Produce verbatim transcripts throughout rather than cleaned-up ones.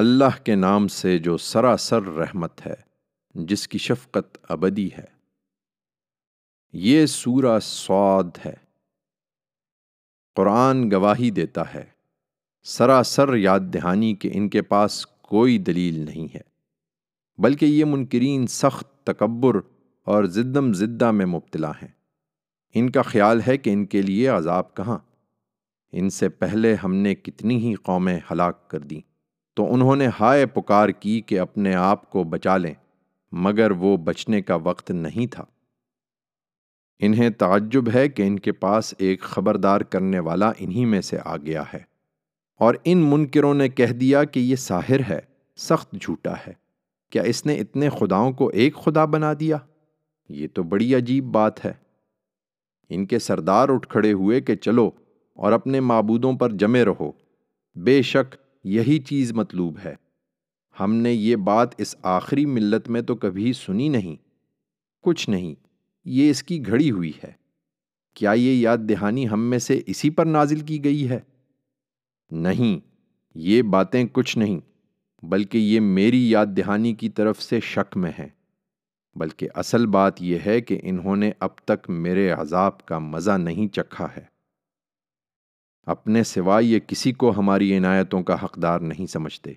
اللہ کے نام سے جو سراسر رحمت ہے، جس کی شفقت ابدی ہے۔ یہ سورہ صاد ہے۔ قرآن گواہی دیتا ہے، سراسر یاد دہانی کہ ان کے پاس کوئی دلیل نہیں ہے، بلکہ یہ منکرین سخت تکبر اور ضدم ضدہ میں مبتلا ہیں۔ ان کا خیال ہے کہ ان کے لیے عذاب کہاں، ان سے پہلے ہم نے کتنی ہی قومیں ہلاک کر دیں تو انہوں نے ہائے پکار کی کہ اپنے آپ کو بچا لیں، مگر وہ بچنے کا وقت نہیں تھا۔ انہیں تعجب ہے کہ ان کے پاس ایک خبردار کرنے والا انہی میں سے آ گیا ہے، اور ان منکروں نے کہہ دیا کہ یہ ساحر ہے، سخت جھوٹا ہے، کیا اس نے اتنے خداؤں کو ایک خدا بنا دیا؟ یہ تو بڑی عجیب بات ہے۔ ان کے سردار اٹھ کھڑے ہوئے کہ چلو اور اپنے معبودوں پر جمے رہو، بے شک یہی چیز مطلوب ہے، ہم نے یہ بات اس آخری ملت میں تو کبھی سنی نہیں، کچھ نہیں، یہ اس کی گھڑی ہوئی ہے۔ کیا یہ یاد دہانی ہم میں سے اسی پر نازل کی گئی ہے؟ نہیں، یہ باتیں کچھ نہیں، بلکہ یہ میری یاد دہانی کی طرف سے شک میں ہیں، بلکہ اصل بات یہ ہے کہ انہوں نے اب تک میرے عذاب کا مزہ نہیں چکھا ہے۔ اپنے سوا یہ کسی کو ہماری عنایتوں کا حقدار نہیں سمجھتے۔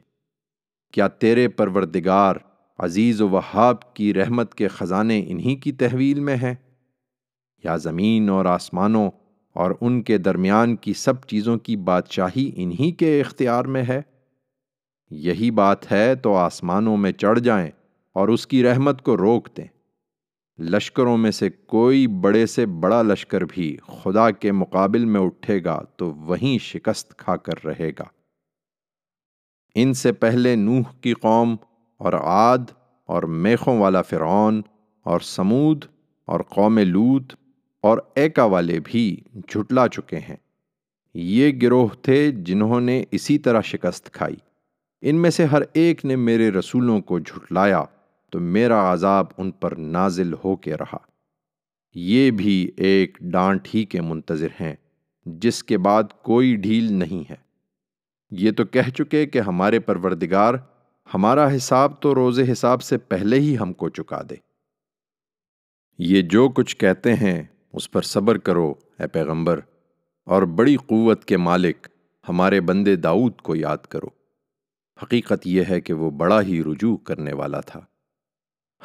کیا تیرے پروردگار عزیز و وہاب کی رحمت کے خزانے انہی کی تحویل میں ہیں؟ یا زمین اور آسمانوں اور ان کے درمیان کی سب چیزوں کی بادشاہی انہی کے اختیار میں ہے؟ یہی بات ہے تو آسمانوں میں چڑھ جائیں اور اس کی رحمت کو روک دیں۔ لشکروں میں سے کوئی بڑے سے بڑا لشکر بھی خدا کے مقابل میں اٹھے گا تو وہیں شکست کھا کر رہے گا۔ ان سے پہلے نوح کی قوم اور عاد اور میخوں والا فرعون اور سمود اور قوم لوط اور ایکا والے بھی جھٹلا چکے ہیں۔ یہ گروہ تھے جنہوں نے اسی طرح شکست کھائی۔ ان میں سے ہر ایک نے میرے رسولوں کو جھٹلایا تو میرا عذاب ان پر نازل ہو کے رہا۔ یہ بھی ایک ڈانٹ ہی کے منتظر ہیں، جس کے بعد کوئی ڈھیل نہیں ہے۔ یہ تو کہہ چکے کہ ہمارے پروردگار ہمارا حساب تو روز حساب سے پہلے ہی ہم کو چکا دے۔ یہ جو کچھ کہتے ہیں اس پر صبر کرو اے پیغمبر، اور بڑی قوت کے مالک ہمارے بندے داؤد کو یاد کرو۔ حقیقت یہ ہے کہ وہ بڑا ہی رجوع کرنے والا تھا۔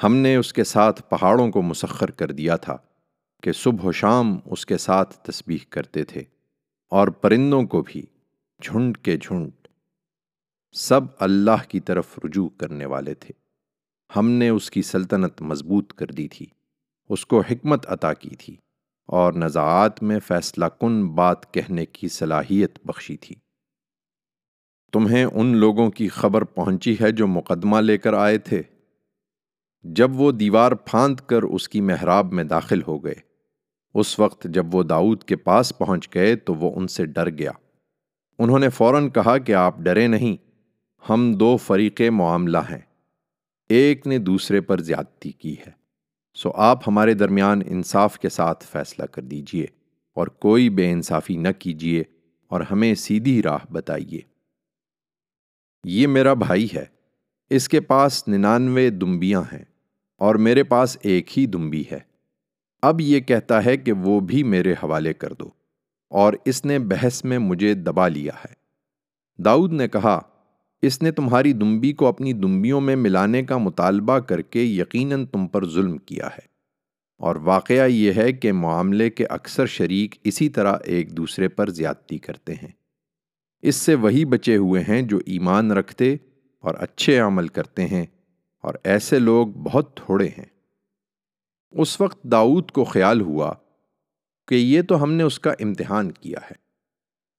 ہم نے اس کے ساتھ پہاڑوں کو مسخر کر دیا تھا کہ صبح و شام اس کے ساتھ تسبیح کرتے تھے، اور پرندوں کو بھی، جھنڈ کے جھنڈ، سب اللہ کی طرف رجوع کرنے والے تھے۔ ہم نے اس کی سلطنت مضبوط کر دی تھی، اس کو حکمت عطا کی تھی، اور نزاعات میں فیصلہ کن بات کہنے کی صلاحیت بخشی تھی۔ تمہیں ان لوگوں کی خبر پہنچی ہے جو مقدمہ لے کر آئے تھے، جب وہ دیوار پھاند کر اس کی محراب میں داخل ہو گئے، اس وقت جب وہ داؤد کے پاس پہنچ گئے تو وہ ان سے ڈر گیا۔ انہوں نے فوراً کہا کہ آپ ڈرے نہیں، ہم دو فریق معاملہ ہیں، ایک نے دوسرے پر زیادتی کی ہے، سو آپ ہمارے درمیان انصاف کے ساتھ فیصلہ کر دیجئے اور کوئی بے انصافی نہ کیجئے، اور ہمیں سیدھی راہ بتائیے۔ یہ میرا بھائی ہے، اس کے پاس ننانوے دمبیاں ہیں اور میرے پاس ایک ہی دمبی ہے، اب یہ کہتا ہے کہ وہ بھی میرے حوالے کر دو، اور اس نے بحث میں مجھے دبا لیا ہے۔ داؤد نے کہا، اس نے تمہاری دمبی کو اپنی دمبیوں میں ملانے کا مطالبہ کر کے یقیناً تم پر ظلم کیا ہے، اور واقعہ یہ ہے کہ معاملے کے اکثر شریک اسی طرح ایک دوسرے پر زیادتی کرتے ہیں۔ اس سے وہی بچے ہوئے ہیں جو ایمان رکھتے اور اچھے عمل کرتے ہیں، اور ایسے لوگ بہت تھوڑے ہیں۔ اس وقت داؤد کو خیال ہوا کہ یہ تو ہم نے اس کا امتحان کیا ہے،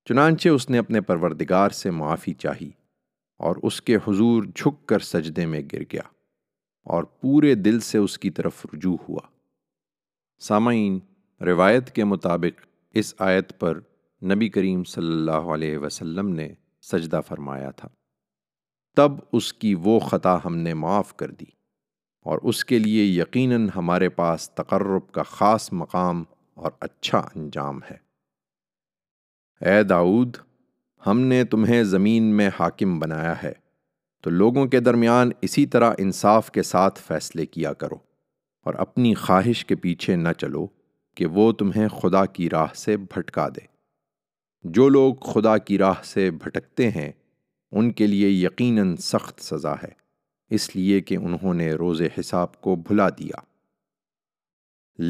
چنانچہ اس نے اپنے پروردگار سے معافی چاہی اور اس کے حضور جھک کر سجدے میں گر گیا اور پورے دل سے اس کی طرف رجوع ہوا۔ سامعین، روایت کے مطابق اس آیت پر نبی کریم صلی اللہ علیہ وسلم نے سجدہ فرمایا تھا، تب اس کی وہ خطا ہم نے معاف کر دی، اور اس کے لیے یقیناً ہمارے پاس تقرب کا خاص مقام اور اچھا انجام ہے۔ اے داؤد، ہم نے تمہیں زمین میں حاکم بنایا ہے، تو لوگوں کے درمیان اسی طرح انصاف کے ساتھ فیصلے کیا کرو، اور اپنی خواہش کے پیچھے نہ چلو کہ وہ تمہیں خدا کی راہ سے بھٹکا دے۔ جو لوگ خدا کی راہ سے بھٹکتے ہیں ان کے لیے یقیناً سخت سزا ہے، اس لیے کہ انہوں نے روز حساب کو بھلا دیا۔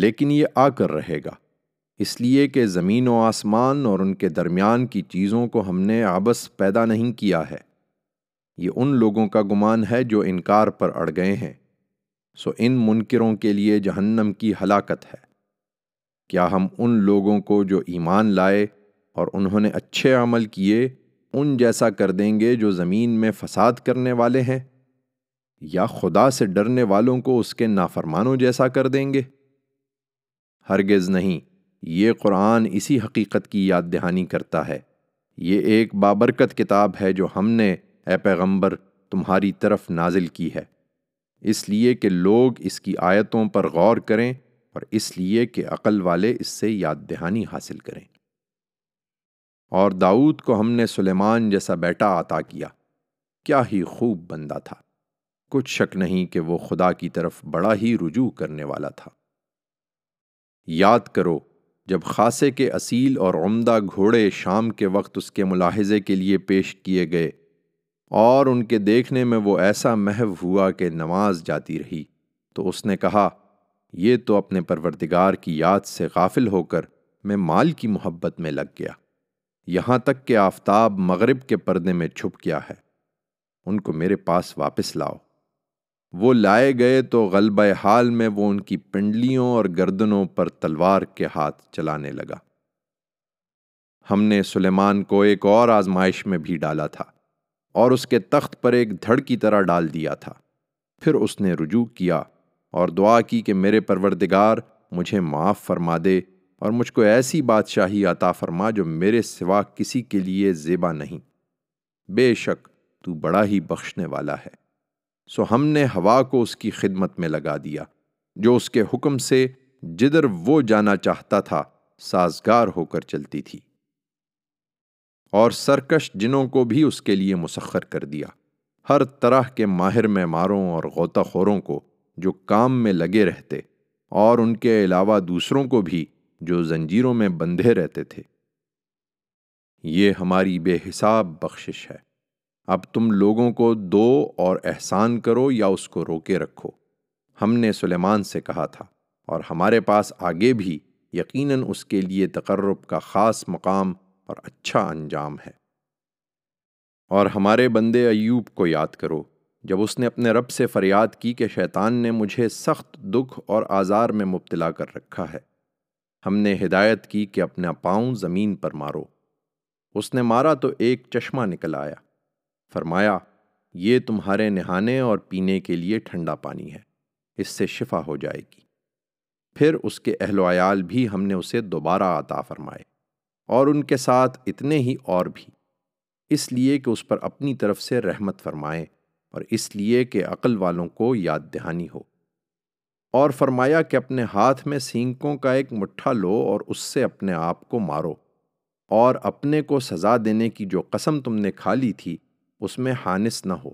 لیکن یہ آ کر رہے گا، اس لیے کہ زمین و آسمان اور ان کے درمیان کی چیزوں کو ہم نے عبث پیدا نہیں کیا ہے۔ یہ ان لوگوں کا گمان ہے جو انکار پر اڑ گئے ہیں، سو ان منکروں کے لیے جہنم کی ہلاکت ہے۔ کیا ہم ان لوگوں کو جو ایمان لائے اور انہوں نے اچھے عمل کیے ان جیسا کر دیں گے جو زمین میں فساد کرنے والے ہیں، یا خدا سے ڈرنے والوں کو اس کے نافرمانوں جیسا کر دیں گے؟ ہرگز نہیں۔ یہ قرآن اسی حقیقت کی یاد دہانی کرتا ہے۔ یہ ایک بابرکت کتاب ہے جو ہم نے اے پیغمبر تمہاری طرف نازل کی ہے، اس لیے کہ لوگ اس کی آیتوں پر غور کریں اور اس لیے کہ عقل والے اس سے یاد دہانی حاصل کریں۔ اور داؤد کو ہم نے سلیمان جیسا بیٹا عطا کیا، کیا ہی خوب بندہ تھا، کچھ شک نہیں کہ وہ خدا کی طرف بڑا ہی رجوع کرنے والا تھا۔ یاد کرو جب خاصے کے اصیل اور عمدہ گھوڑے شام کے وقت اس کے ملاحظے کے لیے پیش کیے گئے، اور ان کے دیکھنے میں وہ ایسا محو ہوا کہ نماز جاتی رہی، تو اس نے کہا، یہ تو اپنے پروردگار کی یاد سے غافل ہو کر میں مال کی محبت میں لگ گیا، یہاں تک کہ آفتاب مغرب کے پردے میں چھپ گیا ہے، ان کو میرے پاس واپس لاؤ۔ وہ لائے گئے تو غلبہ حال میں وہ ان کی پنڈلیوں اور گردنوں پر تلوار کے ہاتھ چلانے لگا۔ ہم نے سلیمان کو ایک اور آزمائش میں بھی ڈالا تھا اور اس کے تخت پر ایک دھڑ کی طرح ڈال دیا تھا، پھر اس نے رجوع کیا اور دعا کی کہ میرے پروردگار مجھے معاف فرما دے اور مجھ کو ایسی بادشاہی عطا فرما جو میرے سوا کسی کے لیے زیبا نہیں، بے شک تو بڑا ہی بخشنے والا ہے۔ سو ہم نے ہوا کو اس کی خدمت میں لگا دیا جو اس کے حکم سے جدھر وہ جانا چاہتا تھا سازگار ہو کر چلتی تھی، اور سرکش جنوں کو بھی اس کے لیے مسخر کر دیا، ہر طرح کے ماہر معماروں اور غوطہ خوروں کو جو کام میں لگے رہتے، اور ان کے علاوہ دوسروں کو بھی جو زنجیروں میں بندھے رہتے تھے۔ یہ ہماری بے حساب بخشش ہے، اب تم لوگوں کو دو اور احسان کرو یا اس کو روکے رکھو۔ ہم نے سلیمان سے کہا تھا، اور ہمارے پاس آگے بھی یقیناً اس کے لیے تقرب کا خاص مقام اور اچھا انجام ہے۔ اور ہمارے بندے ایوب کو یاد کرو جب اس نے اپنے رب سے فریاد کی کہ شیطان نے مجھے سخت دکھ اور آزار میں مبتلا کر رکھا ہے، ہم نے ہدایت کی کہ اپنا پاؤں زمین پر مارو، اس نے مارا تو ایک چشمہ نکل آیا، فرمایا، یہ تمہارے نہانے اور پینے کے لیے ٹھنڈا پانی ہے، اس سے شفا ہو جائے گی۔ پھر اس کے اہل و عیال بھی ہم نے اسے دوبارہ عطا فرمائے، اور ان کے ساتھ اتنے ہی اور بھی، اس لیے کہ اس پر اپنی طرف سے رحمت فرمائیں اور اس لیے کہ عقل والوں کو یاد دہانی ہو۔ اور فرمایا کہ اپنے ہاتھ میں سینکوں کا ایک مٹھا لو اور اس سے اپنے آپ کو مارو، اور اپنے کو سزا دینے کی جو قسم تم نے کھا لی تھی اس میں ہانس نہ ہو،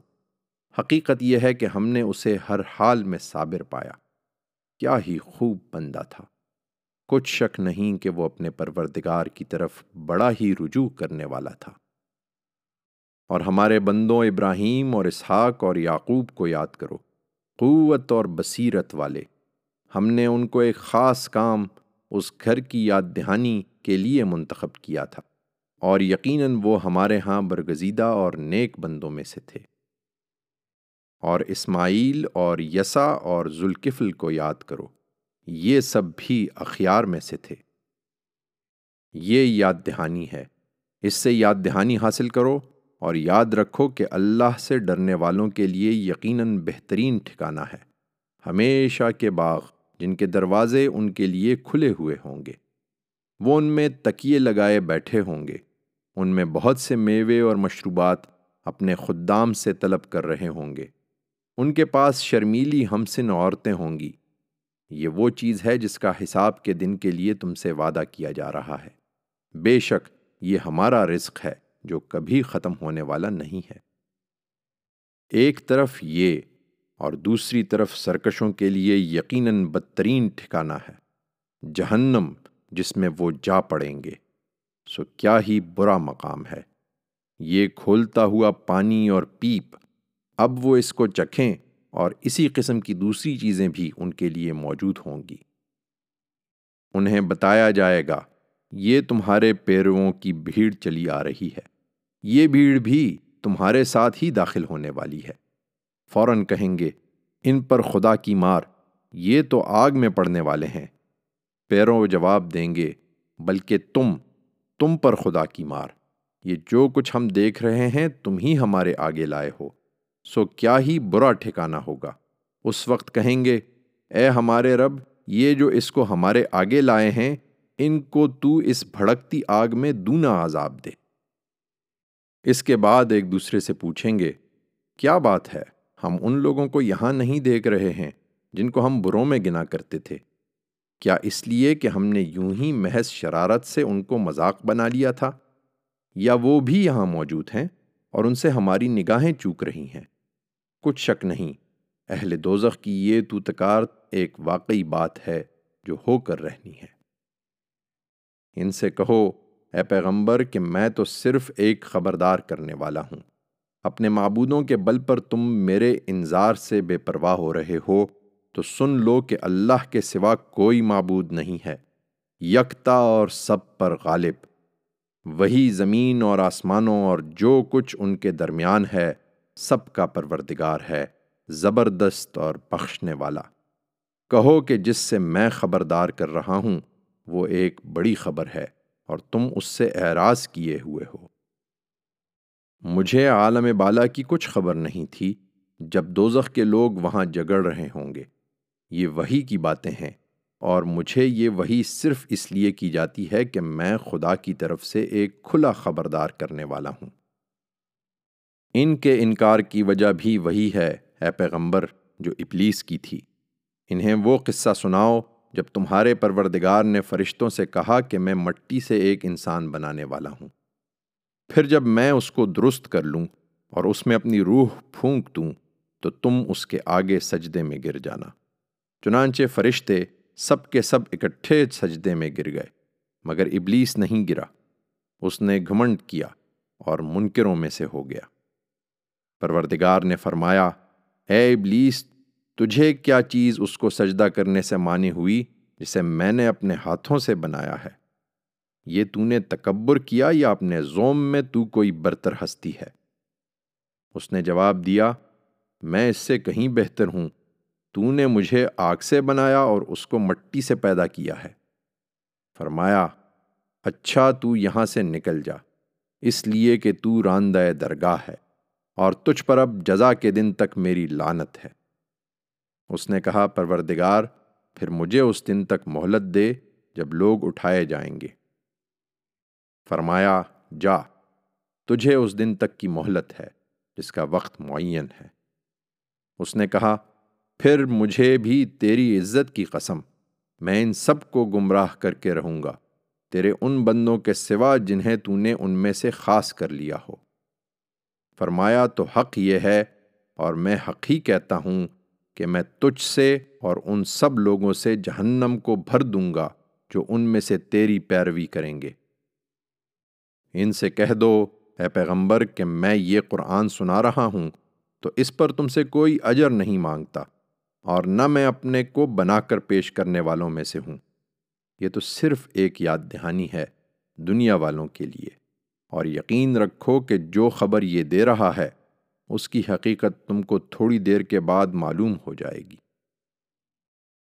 حقیقت یہ ہے کہ ہم نے اسے ہر حال میں صابر پایا، کیا ہی خوب بندہ تھا، کچھ شک نہیں کہ وہ اپنے پروردگار کی طرف بڑا ہی رجوع کرنے والا تھا۔ اور ہمارے بندوں ابراہیم اور اسحاق اور یعقوب کو یاد کرو، قوت اور بصیرت والے، ہم نے ان کو ایک خاص کام، اس گھر کی یاد دہانی کے لیے منتخب کیا تھا، اور یقیناً وہ ہمارے ہاں برگزیدہ اور نیک بندوں میں سے تھے۔ اور اسماعیل اور یسا اور ذوالکفل کو یاد کرو، یہ سب بھی اخیار میں سے تھے۔ یہ یاد دہانی ہے، اس سے یاد دہانی حاصل کرو، اور یاد رکھو کہ اللہ سے ڈرنے والوں کے لیے یقیناً بہترین ٹھکانہ ہے، ہمیشہ کے باغ جن کے دروازے ان کے لیے کھلے ہوئے ہوں گے، وہ ان میں تکیے لگائے بیٹھے ہوں گے، ان میں بہت سے میوے اور مشروبات اپنے خدام سے طلب کر رہے ہوں گے، ان کے پاس شرمیلی ہمسن عورتیں ہوں گی، یہ وہ چیز ہے جس کا حساب کے دن کے لیے تم سے وعدہ کیا جا رہا ہے، بے شک یہ ہمارا رزق ہے جو کبھی ختم ہونے والا نہیں ہے۔ ایک طرف یہ اور دوسری طرف سرکشوں کے لیے یقیناً بدترین ٹھکانہ ہے جہنم، جس میں وہ جا پڑیں گے۔ سو کیا ہی برا مقام ہے یہ کھولتا ہوا پانی اور پیپ۔ اب وہ اس کو چکھیں اور اسی قسم کی دوسری چیزیں بھی ان کے لیے موجود ہوں گی۔ انہیں بتایا جائے گا، یہ تمہارے پیرووں کی بھیڑ چلی آ رہی ہے، یہ بھیڑ بھی تمہارے ساتھ ہی داخل ہونے والی ہے۔ فوراً کہیں گے، ان پر خدا کی مار، یہ تو آگ میں پڑنے والے ہیں۔ پیروں جواب دیں گے، بلکہ تم تم پر خدا کی مار، یہ جو کچھ ہم دیکھ رہے ہیں تم ہی ہمارے آگے لائے ہو، سو کیا ہی برا ٹھکانہ ہوگا۔ اس وقت کہیں گے، اے ہمارے رب، یہ جو اس کو ہمارے آگے لائے ہیں ان کو تو اس بھڑکتی آگ میں دونا عذاب دے۔ اس کے بعد ایک دوسرے سے پوچھیں گے، کیا بات ہے، ہم ان لوگوں کو یہاں نہیں دیکھ رہے ہیں جن کو ہم بروں میں گنا کرتے تھے؟ کیا اس لیے کہ ہم نے یوں ہی محض شرارت سے ان کو مذاق بنا لیا تھا؟ یا وہ بھی یہاں موجود ہیں اور ان سے ہماری نگاہیں چوک رہی ہیں؟ کچھ شک نہیں، اہل دوزخ کی یہ تو تکار ایک واقعی بات ہے جو ہو کر رہنی ہے۔ ان سے کہو، اے پیغمبر، کہ میں تو صرف ایک خبردار کرنے والا ہوں، اپنے معبودوں کے بل پر تم میرے انذار سے بے پرواہ ہو رہے ہو، تو سن لو کہ اللہ کے سوا کوئی معبود نہیں ہے، یکتا اور سب پر غالب۔ وہی زمین اور آسمانوں اور جو کچھ ان کے درمیان ہے سب کا پروردگار ہے، زبردست اور بخشنے والا۔ کہو کہ جس سے میں خبردار کر رہا ہوں وہ ایک بڑی خبر ہے اور تم اس سے اعراض کیے ہوئے ہو۔ مجھے عالم بالا کی کچھ خبر نہیں تھی جب دوزخ کے لوگ وہاں جگڑ رہے ہوں گے۔ یہ وحی کی باتیں ہیں اور مجھے یہ وحی صرف اس لیے کی جاتی ہے کہ میں خدا کی طرف سے ایک کھلا خبردار کرنے والا ہوں۔ ان کے انکار کی وجہ بھی وہی ہے، اے پیغمبر، جو ابلیس کی تھی۔ انہیں وہ قصہ سناؤ جب تمہارے پروردگار نے فرشتوں سے کہا کہ میں مٹی سے ایک انسان بنانے والا ہوں، پھر جب میں اس کو درست کر لوں اور اس میں اپنی روح پھونک دوں تو تم اس کے آگے سجدے میں گر جانا۔ چنانچہ فرشتے سب کے سب اکٹھے سجدے میں گر گئے، مگر ابلیس نہیں گرا، اس نے گھمنڈ کیا اور منکروں میں سے ہو گیا۔ پروردگار نے فرمایا، اے ابلیس، تجھے کیا چیز اس کو سجدہ کرنے سے مانی ہوئی جسے میں نے اپنے ہاتھوں سے بنایا ہے؟ یہ تو نے تکبر کیا یا اپنے زوم میں تو کوئی برتر ہستی ہے؟ اس نے جواب دیا، میں اس سے کہیں بہتر ہوں، تو نے مجھے آگ سے بنایا اور اس کو مٹی سے پیدا کیا ہے۔ فرمایا، اچھا تو یہاں سے نکل جا، اس لیے کہ تو راندہ درگاہ ہے اور تجھ پر اب جزا کے دن تک میری لعنت ہے۔ اس نے کہا، پروردگار، پھر مجھے اس دن تک مہلت دے جب لوگ اٹھائے جائیں گے۔ فرمایا، جا، تجھے اس دن تک کی مہلت ہے جس کا وقت معین ہے۔ اس نے کہا، پھر مجھے بھی تیری عزت کی قسم، میں ان سب کو گمراہ کر کے رہوں گا، تیرے ان بندوں کے سوا جنہیں تو نے ان میں سے خاص کر لیا ہو۔ فرمایا، تو حق یہ ہے اور میں حق ہی کہتا ہوں کہ میں تجھ سے اور ان سب لوگوں سے جہنم کو بھر دوں گا جو ان میں سے تیری پیروی کریں گے۔ ان سے کہہ دو، اے پیغمبر، کہ میں یہ قرآن سنا رہا ہوں تو اس پر تم سے کوئی اجر نہیں مانگتا اور نہ میں اپنے کو بنا کر پیش کرنے والوں میں سے ہوں، یہ تو صرف ایک یاد دہانی ہے دنیا والوں کے لیے، اور یقین رکھو کہ جو خبر یہ دے رہا ہے اس کی حقیقت تم کو تھوڑی دیر کے بعد معلوم ہو جائے گی۔